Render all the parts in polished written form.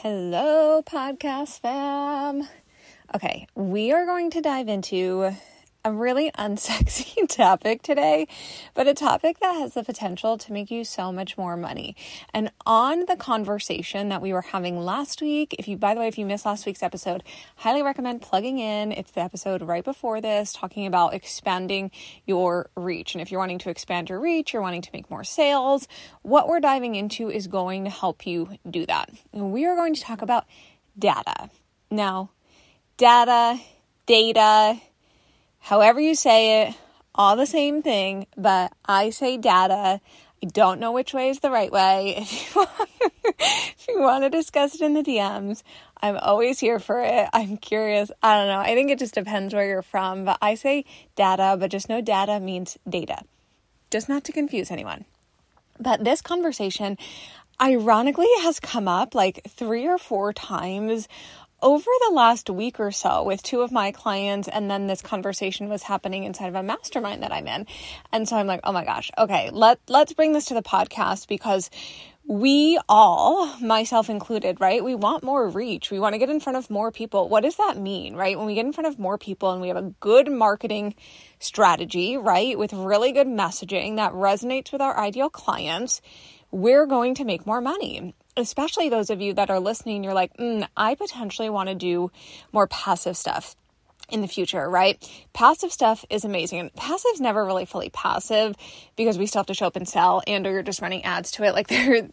Hello, podcast fam. Okay, we are going to dive into a really unsexy topic today, but a topic that has the potential to make you so much more money. And on the conversation that we were having last week, if you missed last week's episode, highly recommend plugging in. It's the episode right before this, talking about expanding your reach. And if you're wanting to expand your reach, you're wanting to make more sales, what we're diving into is going to help you do that. And we are going to talk about data. Now, data, however you say it, all the same thing, but I say data. I don't know which way is the right way. If you want to discuss it in the DMs, I'm always here for it. I'm curious. I don't know. I think it just depends where you're from, but I say data, but just know data means data. Just not to confuse anyone. But this conversation ironically has come up like 3 or 4 times over the last week or so with 2 of my clients, and then this conversation was happening inside of a mastermind that I'm in. And so I'm like, oh my gosh, okay, let's bring this to the podcast, because we all, myself included, right? We want more reach. We want to get in front of more people. What does that mean, right? When we get in front of more people and we have a good marketing strategy, right, with really good messaging that resonates with our ideal clients, we're going to make more money. Especially those of you that are listening, you're like, I potentially want to do more passive stuff in the future, right? Passive stuff is amazing. And passive's never really fully passive, because we still have to show up and sell, and or you're just running ads to it. Like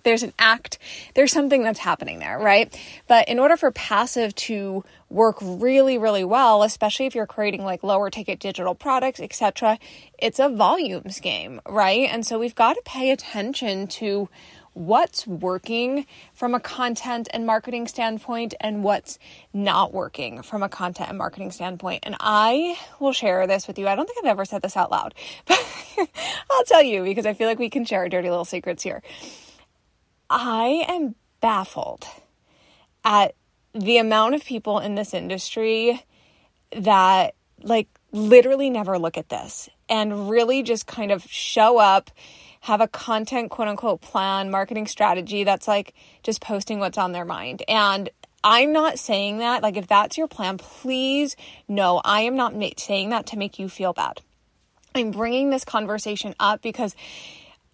there's an act, there's something that's happening there, right? But in order for passive to work really, really well, especially if you're creating like lower ticket digital products, etc., it's a volumes game, right? And so we've got to pay attention to what's working from a content and marketing standpoint and what's not working from a content and marketing standpoint. And I will share this with you. I don't think I've ever said this out loud, but I'll tell you, because I feel like we can share our dirty little secrets here. I am baffled at the amount of people in this industry that like literally never look at this and really just kind of show up, have a content, quote unquote, plan, marketing strategy that's like just posting what's on their mind. And I'm not saying that, like, if that's your plan, please no, I am not saying that to make you feel bad. I'm bringing this conversation up because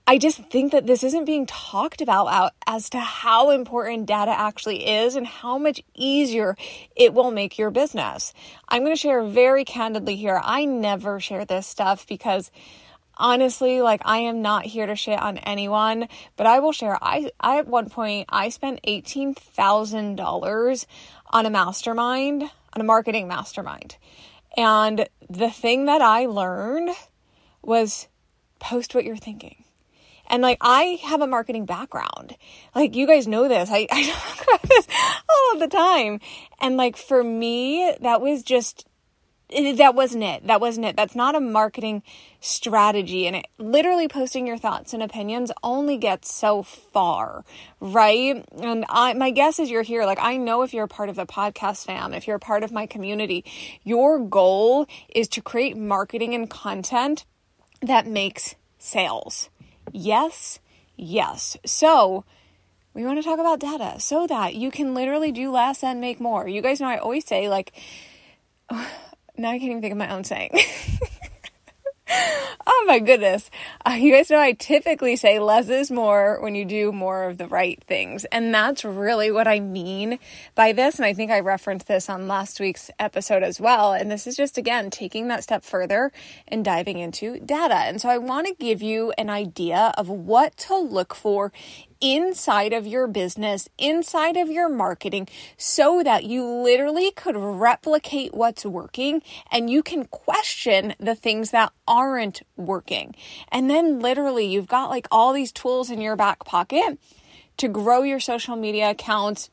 I just think that this isn't being talked about out as to how important data actually is and how much easier it will make your business. I'm going to share very candidly here. I never share this stuff because honestly, like, I am not here to shit on anyone, but I will share. I at one point, I spent $18,000 on a mastermind, on a marketing mastermind. And the thing that I learned was post what you're thinking. And like, I have a marketing background. Like, you guys know this. I talk about this all of the time. And like, for me, that wasn't it. That's not a marketing strategy. And it literally posting your thoughts and opinions only gets so far, right? And my guess is you're here. Like, I know if you're a part of the podcast fam, if you're a part of my community, your goal is to create marketing and content that makes sales. Yes. So we want to talk about data so that you can literally do less and make more. You guys know I always say, like, now I can't even think of my own saying. Oh my goodness. You guys know I typically say less is more when you do more of the right things. And that's really what I mean by this. And I think I referenced this on last week's episode as well. And this is just, again, taking that step further and diving into data. And so I want to give you an idea of what to look for inside of your business, inside of your marketing, so that you literally could replicate what's working and you can question the things that aren't working. And then literally you've got like all these tools in your back pocket to grow your social media accounts,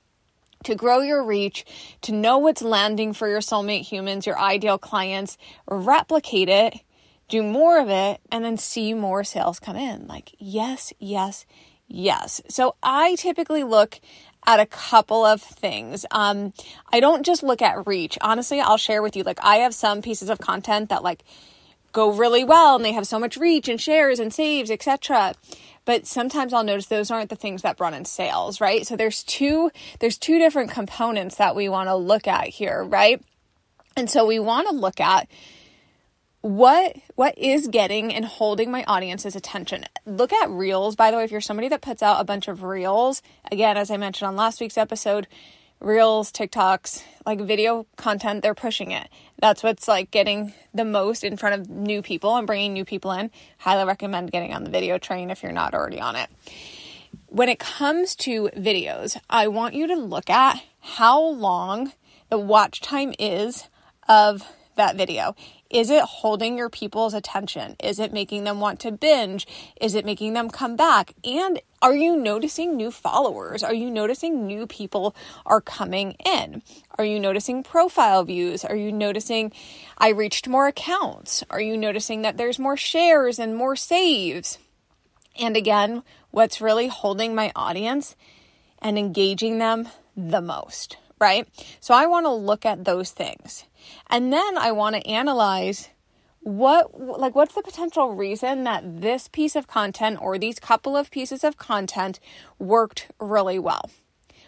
to grow your reach, to know what's landing for your soulmate humans, your ideal clients, replicate it, do more of it, and then see more sales come in. Like, yes, yes, yes. So I typically look at a couple of things. I don't just look at reach. Honestly, I'll share with you, like, I have some pieces of content that like go really well and they have so much reach and shares and saves, etc. But sometimes I'll notice those aren't the things that brought in sales, right? So there's two different components that we want to look at here, right? And so we want to look at what is getting and holding my audience's attention. Look at reels, by the way. If you're somebody that puts out a bunch of reels, again, as I mentioned on last week's episode, reels, TikToks, like video content, they're pushing it. That's what's like getting the most in front of new people and bringing new people in. Highly recommend getting on the video train if you're not already on it. When it comes to videos, I want you to look at how long the watch time is of that video. Is it holding your people's attention? Is it making them want to binge? Is it making them come back? And are you noticing new followers? Are you noticing new people are coming in? Are you noticing profile views? Are you noticing I reached more accounts? Are you noticing that there's more shares and more saves? And again, what's really holding my audience and engaging them the most, right? So I want to look at those things. And then I want to analyze what's the potential reason that this piece of content or these couple of pieces of content worked really well.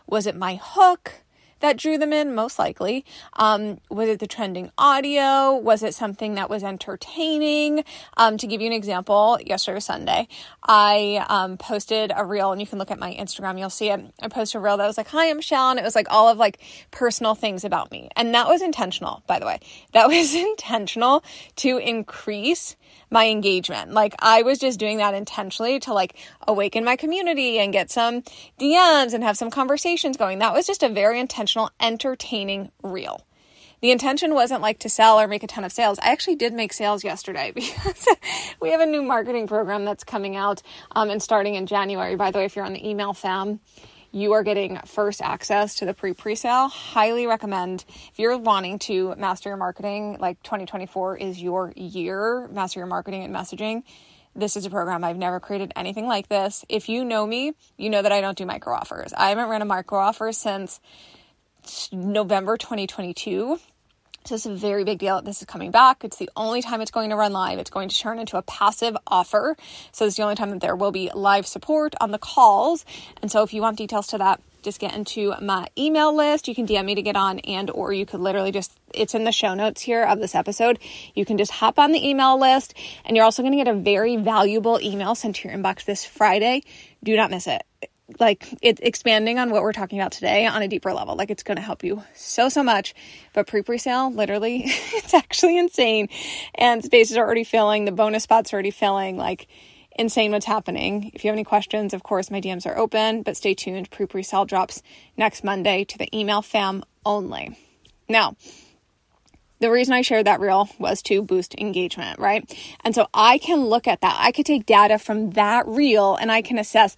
Was it my hook that drew them in? Most likely. Was it the trending audio? Was it something that was entertaining? To give you an example, yesterday was Sunday. I posted a reel, and you can look at my Instagram, you'll see it. I posted a reel that was like, hi, I'm Michelle. And it was like all of like personal things about me. And that was intentional, by the way. That was intentional to increase my engagement. Like, I was just doing that intentionally to like awaken my community and get some DMs and have some conversations going. That was just a very intentional, entertaining reel. The intention wasn't like to sell or make a ton of sales. I actually did make sales yesterday because we have a new marketing program that's coming out and starting in January. By the way, if you're on the email fam, you are getting first access to the pre-sale. Highly recommend. If you're wanting to master your marketing, like 2024 is your year, master your marketing and messaging. This is a program. I've never created anything like this. If you know me, you know that I don't do micro offers. I haven't ran a micro offer since November 2022. So it's a very big deal. This is coming back. It's the only time it's going to run live. It's going to turn into a passive offer. So it's the only time that there will be live support on the calls. And so if you want details to that, just get into my email list. You can DM me to get on, and or you could literally just, it's in the show notes here of this episode. You can just hop on the email list, and you're also going to get a very valuable email sent to your inbox this Friday. Do not miss it. Like, it's expanding on what we're talking about today on a deeper level. Like, it's going to help you so much. But pre-sale, literally, it's actually insane. And spaces are already filling. The bonus spots are already filling. Like, insane what's happening. If you have any questions, of course, my DMs are open. But stay tuned. Pre-sale drops next Monday to the email fam only. Now, the reason I shared that reel was to boost engagement, right? And so I can look at that. I could take data from that reel, and I can assess.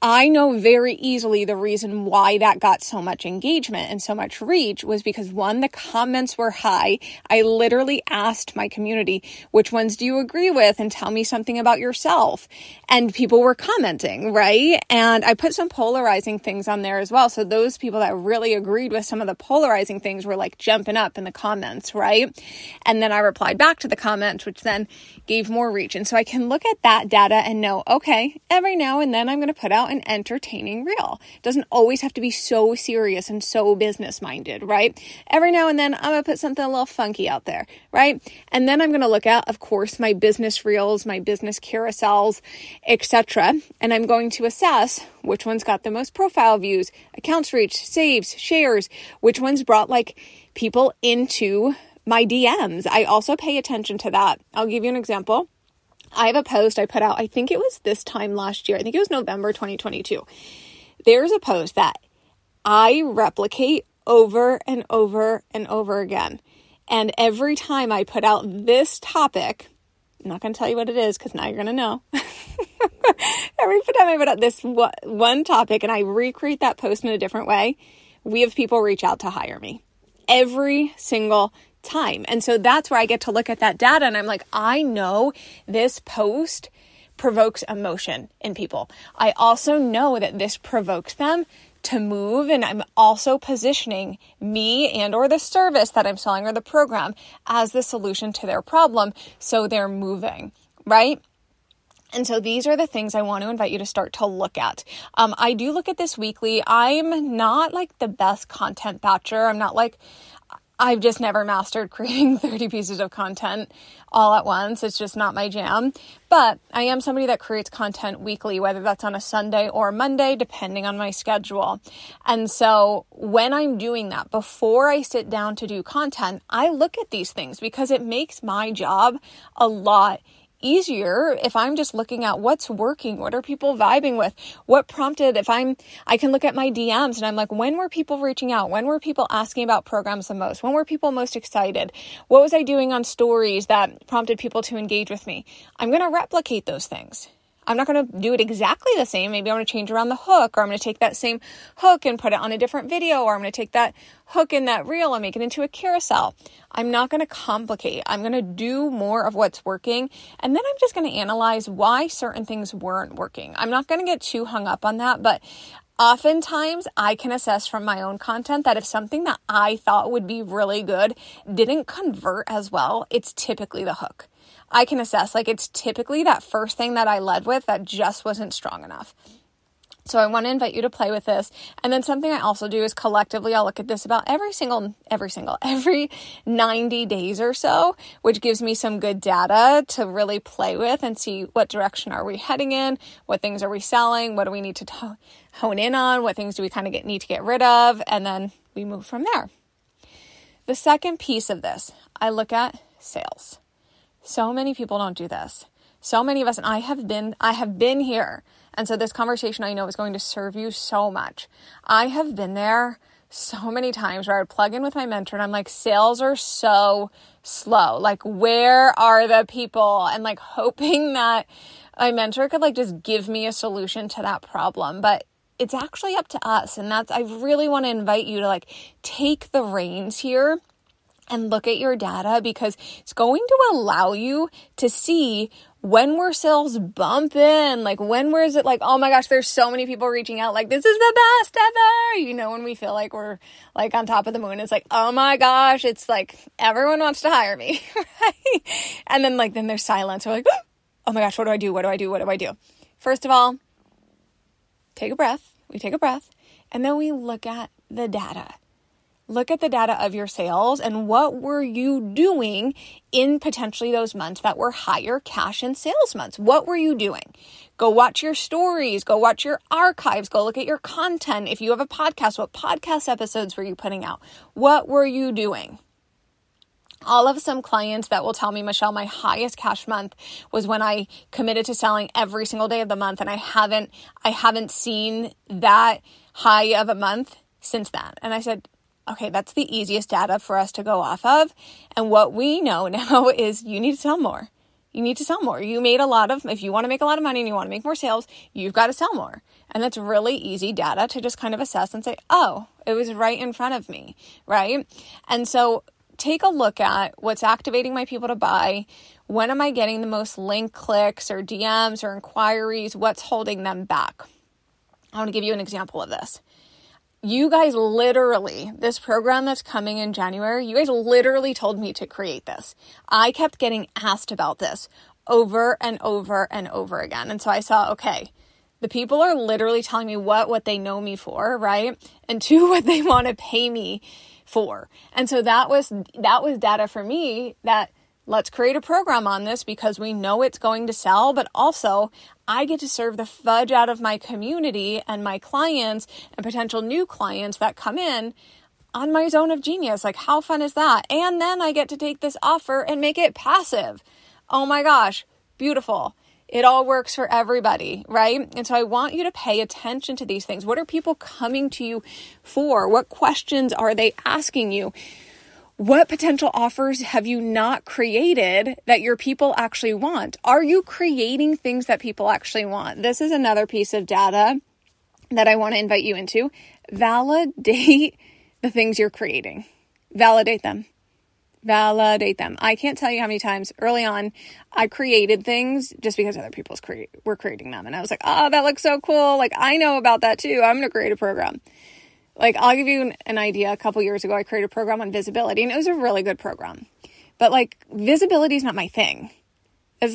I know very easily the reason why that got so much engagement and so much reach was because, one, the comments were high. I literally asked my community, which ones do you agree with? And tell me something about yourself. And people were commenting, right? And I put some polarizing things on there as well. So those people that really agreed with some of the polarizing things were like jumping up in the comments, right? And then I replied back to the comments, which then gave more reach. And so I can look at that data and know, okay, every now and then I'm going to put out an entertaining reel. It doesn't always have to be so serious and so business minded, right? Every now and then I'm going to put something a little funky out there, right? And then I'm going to look at, of course, my business reels, my business carousels, etc. And I'm going to assess which one's got the most profile views, accounts reached, saves, shares, which one's brought like people into my DMs. I also pay attention to that. I'll give you an example. I have a post I put out, I think it was this time last year. I think it was November 2022. There's a post that I replicate over and over and over again. And every time I put out this topic, I'm not going to tell you what it is because now you're going to know. Every time I put out this one topic and I recreate that post in a different way, we have people reach out to hire me every single time. And so that's where I get to look at that data and I'm like, I know this post provokes emotion in people. I also know that this provokes them to move, and I'm also positioning me and or the service that I'm selling or the program as the solution to their problem, so they're moving, right? And so these are the things I want to invite you to start to look at. I do look at this weekly. I'm not like the best content batcher. I'm not like, I've just never mastered creating 30 pieces of content all at once. It's just not my jam. But I am somebody that creates content weekly, whether that's on a Sunday or Monday, depending on my schedule. And so when I'm doing that, before I sit down to do content, I look at these things because it makes my job a lot easier if I'm just looking at what's working, what are people vibing with, what prompted. If I can look at my DMs and I'm like, when were people reaching out? When were people asking about programs the most? When were people most excited? What was I doing on stories that prompted people to engage with me? I'm going to replicate those things. I'm not going to do it exactly the same. Maybe I'm going to change around the hook, or I'm going to take that same hook and put it on a different video, or I'm going to take that hook in that reel and make it into a carousel. I'm not going to complicate. I'm going to do more of what's working. And then I'm just going to analyze why certain things weren't working. I'm not going to get too hung up on that, but oftentimes, I can assess from my own content that if something that I thought would be really good didn't convert as well, it's typically the hook. I can assess, like, it's typically that first thing that I led with that just wasn't strong enough. So I want to invite you to play with this. And then something I also do is collectively, I'll look at this about every 90 days or so, which gives me some good data to really play with and see what direction are we heading in, what things are we selling, what do we need to hone in on, what things do we kind of need to get rid of, and then we move from there. The second piece of this, I look at sales. So many people don't do this. So many of us, and I have been here. And so this conversation I know is going to serve you so much. I have been there so many times where I would plug in with my mentor and I'm like, sales are so slow. Like, where are the people? And like hoping that my mentor could like just give me a solution to that problem. But it's actually up to us. And I really want to invite you to like take the reins here and look at your data, because it's going to allow you to see when were sales bumping, like when was it like, oh my gosh, there's so many people reaching out, like this is the best ever, you know, when we feel like we're like on top of the moon, it's like, oh my gosh, it's like everyone wants to hire me, right? And then like, then there's silence, we're like, oh my gosh, what do I do? First of all, take a breath, and then we look at the data. Look at the data of your sales and what were you doing in potentially those months that were higher cash and sales months. What were you doing? Go watch your stories. Go watch your archives. Go look at your content. If you have a podcast, what podcast episodes were you putting out? What were you doing? All of some clients that will tell me, Michelle, my highest cash month was when I committed to selling every single day of the month, and I haven't seen that high of a month since then. And I said, okay, that's the easiest data for us to go off of. And what we know now is you need to sell more. You need to sell more. If you want to make a lot of money and you want to make more sales, you've got to sell more. And that's really easy data to just kind of assess and say, oh, it was right in front of me, right? And so take a look at what's activating my people to buy. When am I getting the most link clicks or DMs or inquiries? What's holding them back? I want to give you an example of this. You guys literally, this program that's coming in January, you guys literally told me to create this. I kept getting asked about this over and over and over again. And so I saw, okay, the people are literally telling me what they know me for, right? And two, what they want to pay me for. And so that was data for me that let's create a program on this because we know it's going to sell, but also I get to serve the fudge out of my community and my clients and potential new clients that come in on my zone of genius. Like, how fun is that? And then I get to take this offer and make it passive. Oh my gosh, beautiful. It all works for everybody, right? And so I want you to pay attention to these things. What are people coming to you for? What questions are they asking you? What potential offers have you not created that your people actually want? Are you creating things that people actually want? This is another piece of data that I want to invite you into, validate the things you're creating. Validate them. I can't tell you how many times early on I created things just because other people were creating them. And I was like, oh, that looks so cool. Like, I know about that too. I'm going to create a program. Like, I'll give you an idea. A couple years ago, I created a program on visibility, and it was a really good program. But like, visibility is not my thing. It's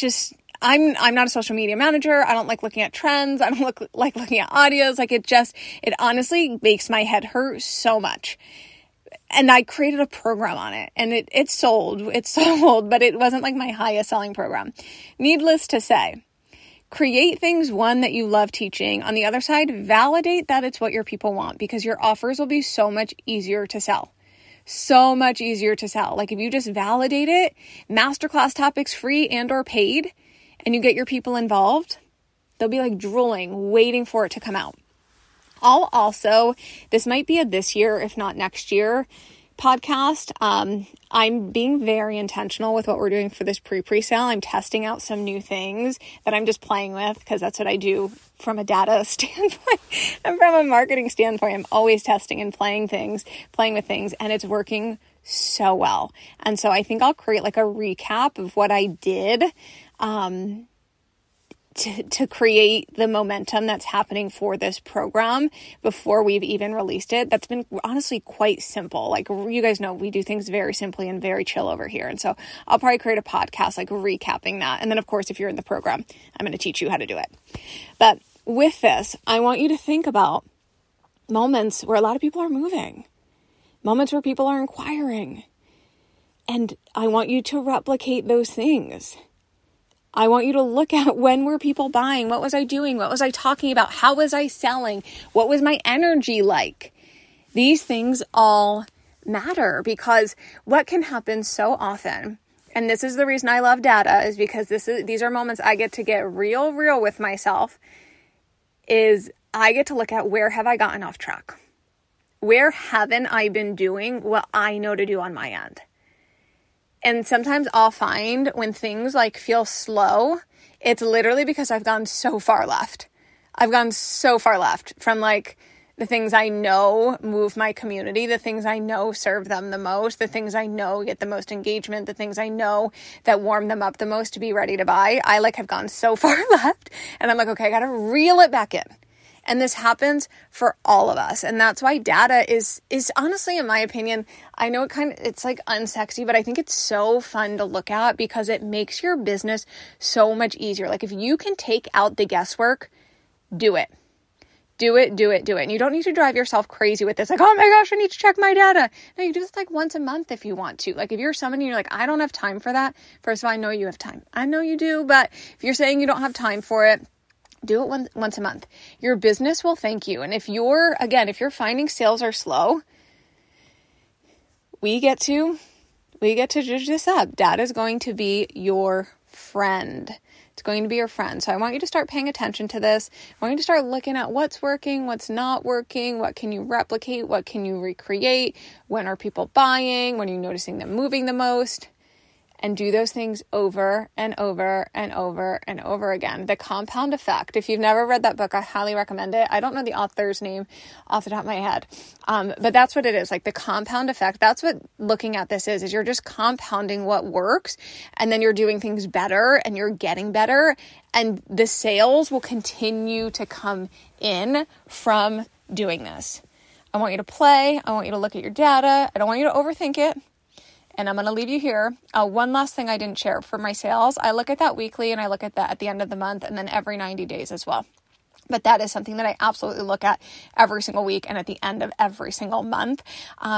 just I'm not a social media manager. I don't like looking at trends. I don't like looking at audios. Like, it honestly makes my head hurt so much. And I created a program on it, and it sold, but it wasn't like my highest selling program. Needless to say, create things, one, that you love teaching. On the other side, validate that it's what your people want, because your offers will be so much easier to sell. Like, if you just validate it, masterclass topics, free and or paid, and you get your people involved, they'll be like drooling, waiting for it to come out. I'll also, this might be a this year, if not next year, podcast. I'm being very intentional with what we're doing for this pre-sale. I'm testing out some new things that I'm just playing with, because that's what I do from a data standpoint and from a marketing standpoint. I'm always testing and playing with things, and it's working so well. And so I think I'll create like a recap of what I did, to create the momentum that's happening for this program before we've even released it. That's been honestly quite simple. Like, you guys know we do things very simply and very chill over here. And so I'll probably create a podcast like recapping that. And then, of course, if you're in the program, I'm going to teach you how to do it. But with this, I want you to think about moments where a lot of people are moving, moments where people are inquiring. And I want you to replicate those things. I want you to look at, when were people buying? What was I doing? What was I talking about? How was I selling? What was my energy like? These things all matter, because what can happen so often, and this is the reason I love data, is because these are moments I get to get real with myself, is I get to look at, where have I gotten off track? Where haven't I been doing what I know to do on my end? And sometimes I'll find when things like feel slow, it's literally because I've gone so far left. From like the things I know move my community, the things I know serve them the most, the things I know get the most engagement, the things I know that warm them up the most to be ready to buy. I like have gone so far left, and I'm like, okay, I got to reel it back in. And this happens for all of us. And that's why data is honestly, in my opinion, I know it's like unsexy, but I think it's so fun to look at, because it makes your business so much easier. Like, if you can take out the guesswork, do it. And you don't need to drive yourself crazy with this. Like, oh my gosh, I need to check my data. No, you do this like once a month if you want to. Like, if you're someone and you're like, I don't have time for that. First of all, I know you have time. I know you do. But if you're saying you don't have time for it, do it once a month. Your business will thank you. And if you're finding sales are slow, we get to judge this up. Data is going to be your friend. It's going to be your friend. So I want you to start paying attention to this. I want you to start looking at what's working, what's not working, what can you replicate, what can you recreate, when are people buying, when are you noticing them moving the most. And do those things over and over and over and over again. The Compound Effect. If you've never read that book, I highly recommend it. I don't know the author's name off the top of my head. But that's what it is. Like, the Compound Effect. That's what looking at this is you're just compounding what works, and then you're doing things better, and you're getting better. And the sales will continue to come in from doing this. I want you to play. I want you to look at your data. I don't want you to overthink it. And I'm going to leave you here. One last thing I didn't share for my sales. I look at that weekly, and I look at that at the end of the month, and then every 90 days as well. But that is something that I absolutely look at every single week and at the end of every single month,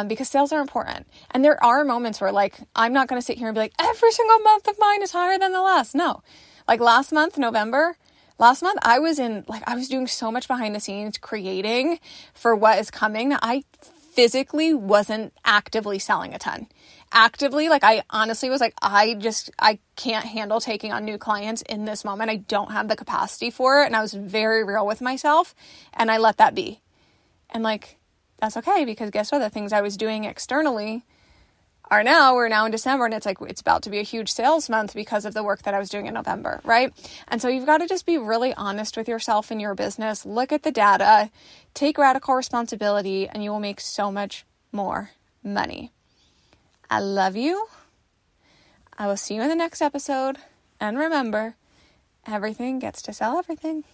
because sales are important. And there are moments where, like, I'm not going to sit here and be like, every single month of mine is higher than the last. No. Like, last month, November, I was doing so much behind the scenes creating for what is coming that I physically wasn't actively selling a ton. Actively, like, I honestly was like, I can't handle taking on new clients in this moment. I don't have the capacity for it. And I was very real with myself, and I let that be. And like, that's okay, because guess what? The things I was doing externally are now. We're now in December, and it's like it's about to be a huge sales month because of the work that I was doing in November, right? And so you've got to just be really honest with yourself and your business. Look at the data, take radical responsibility, and you will make so much more money. I love you. I will see you in the next episode. And remember, everything gets to sell everything.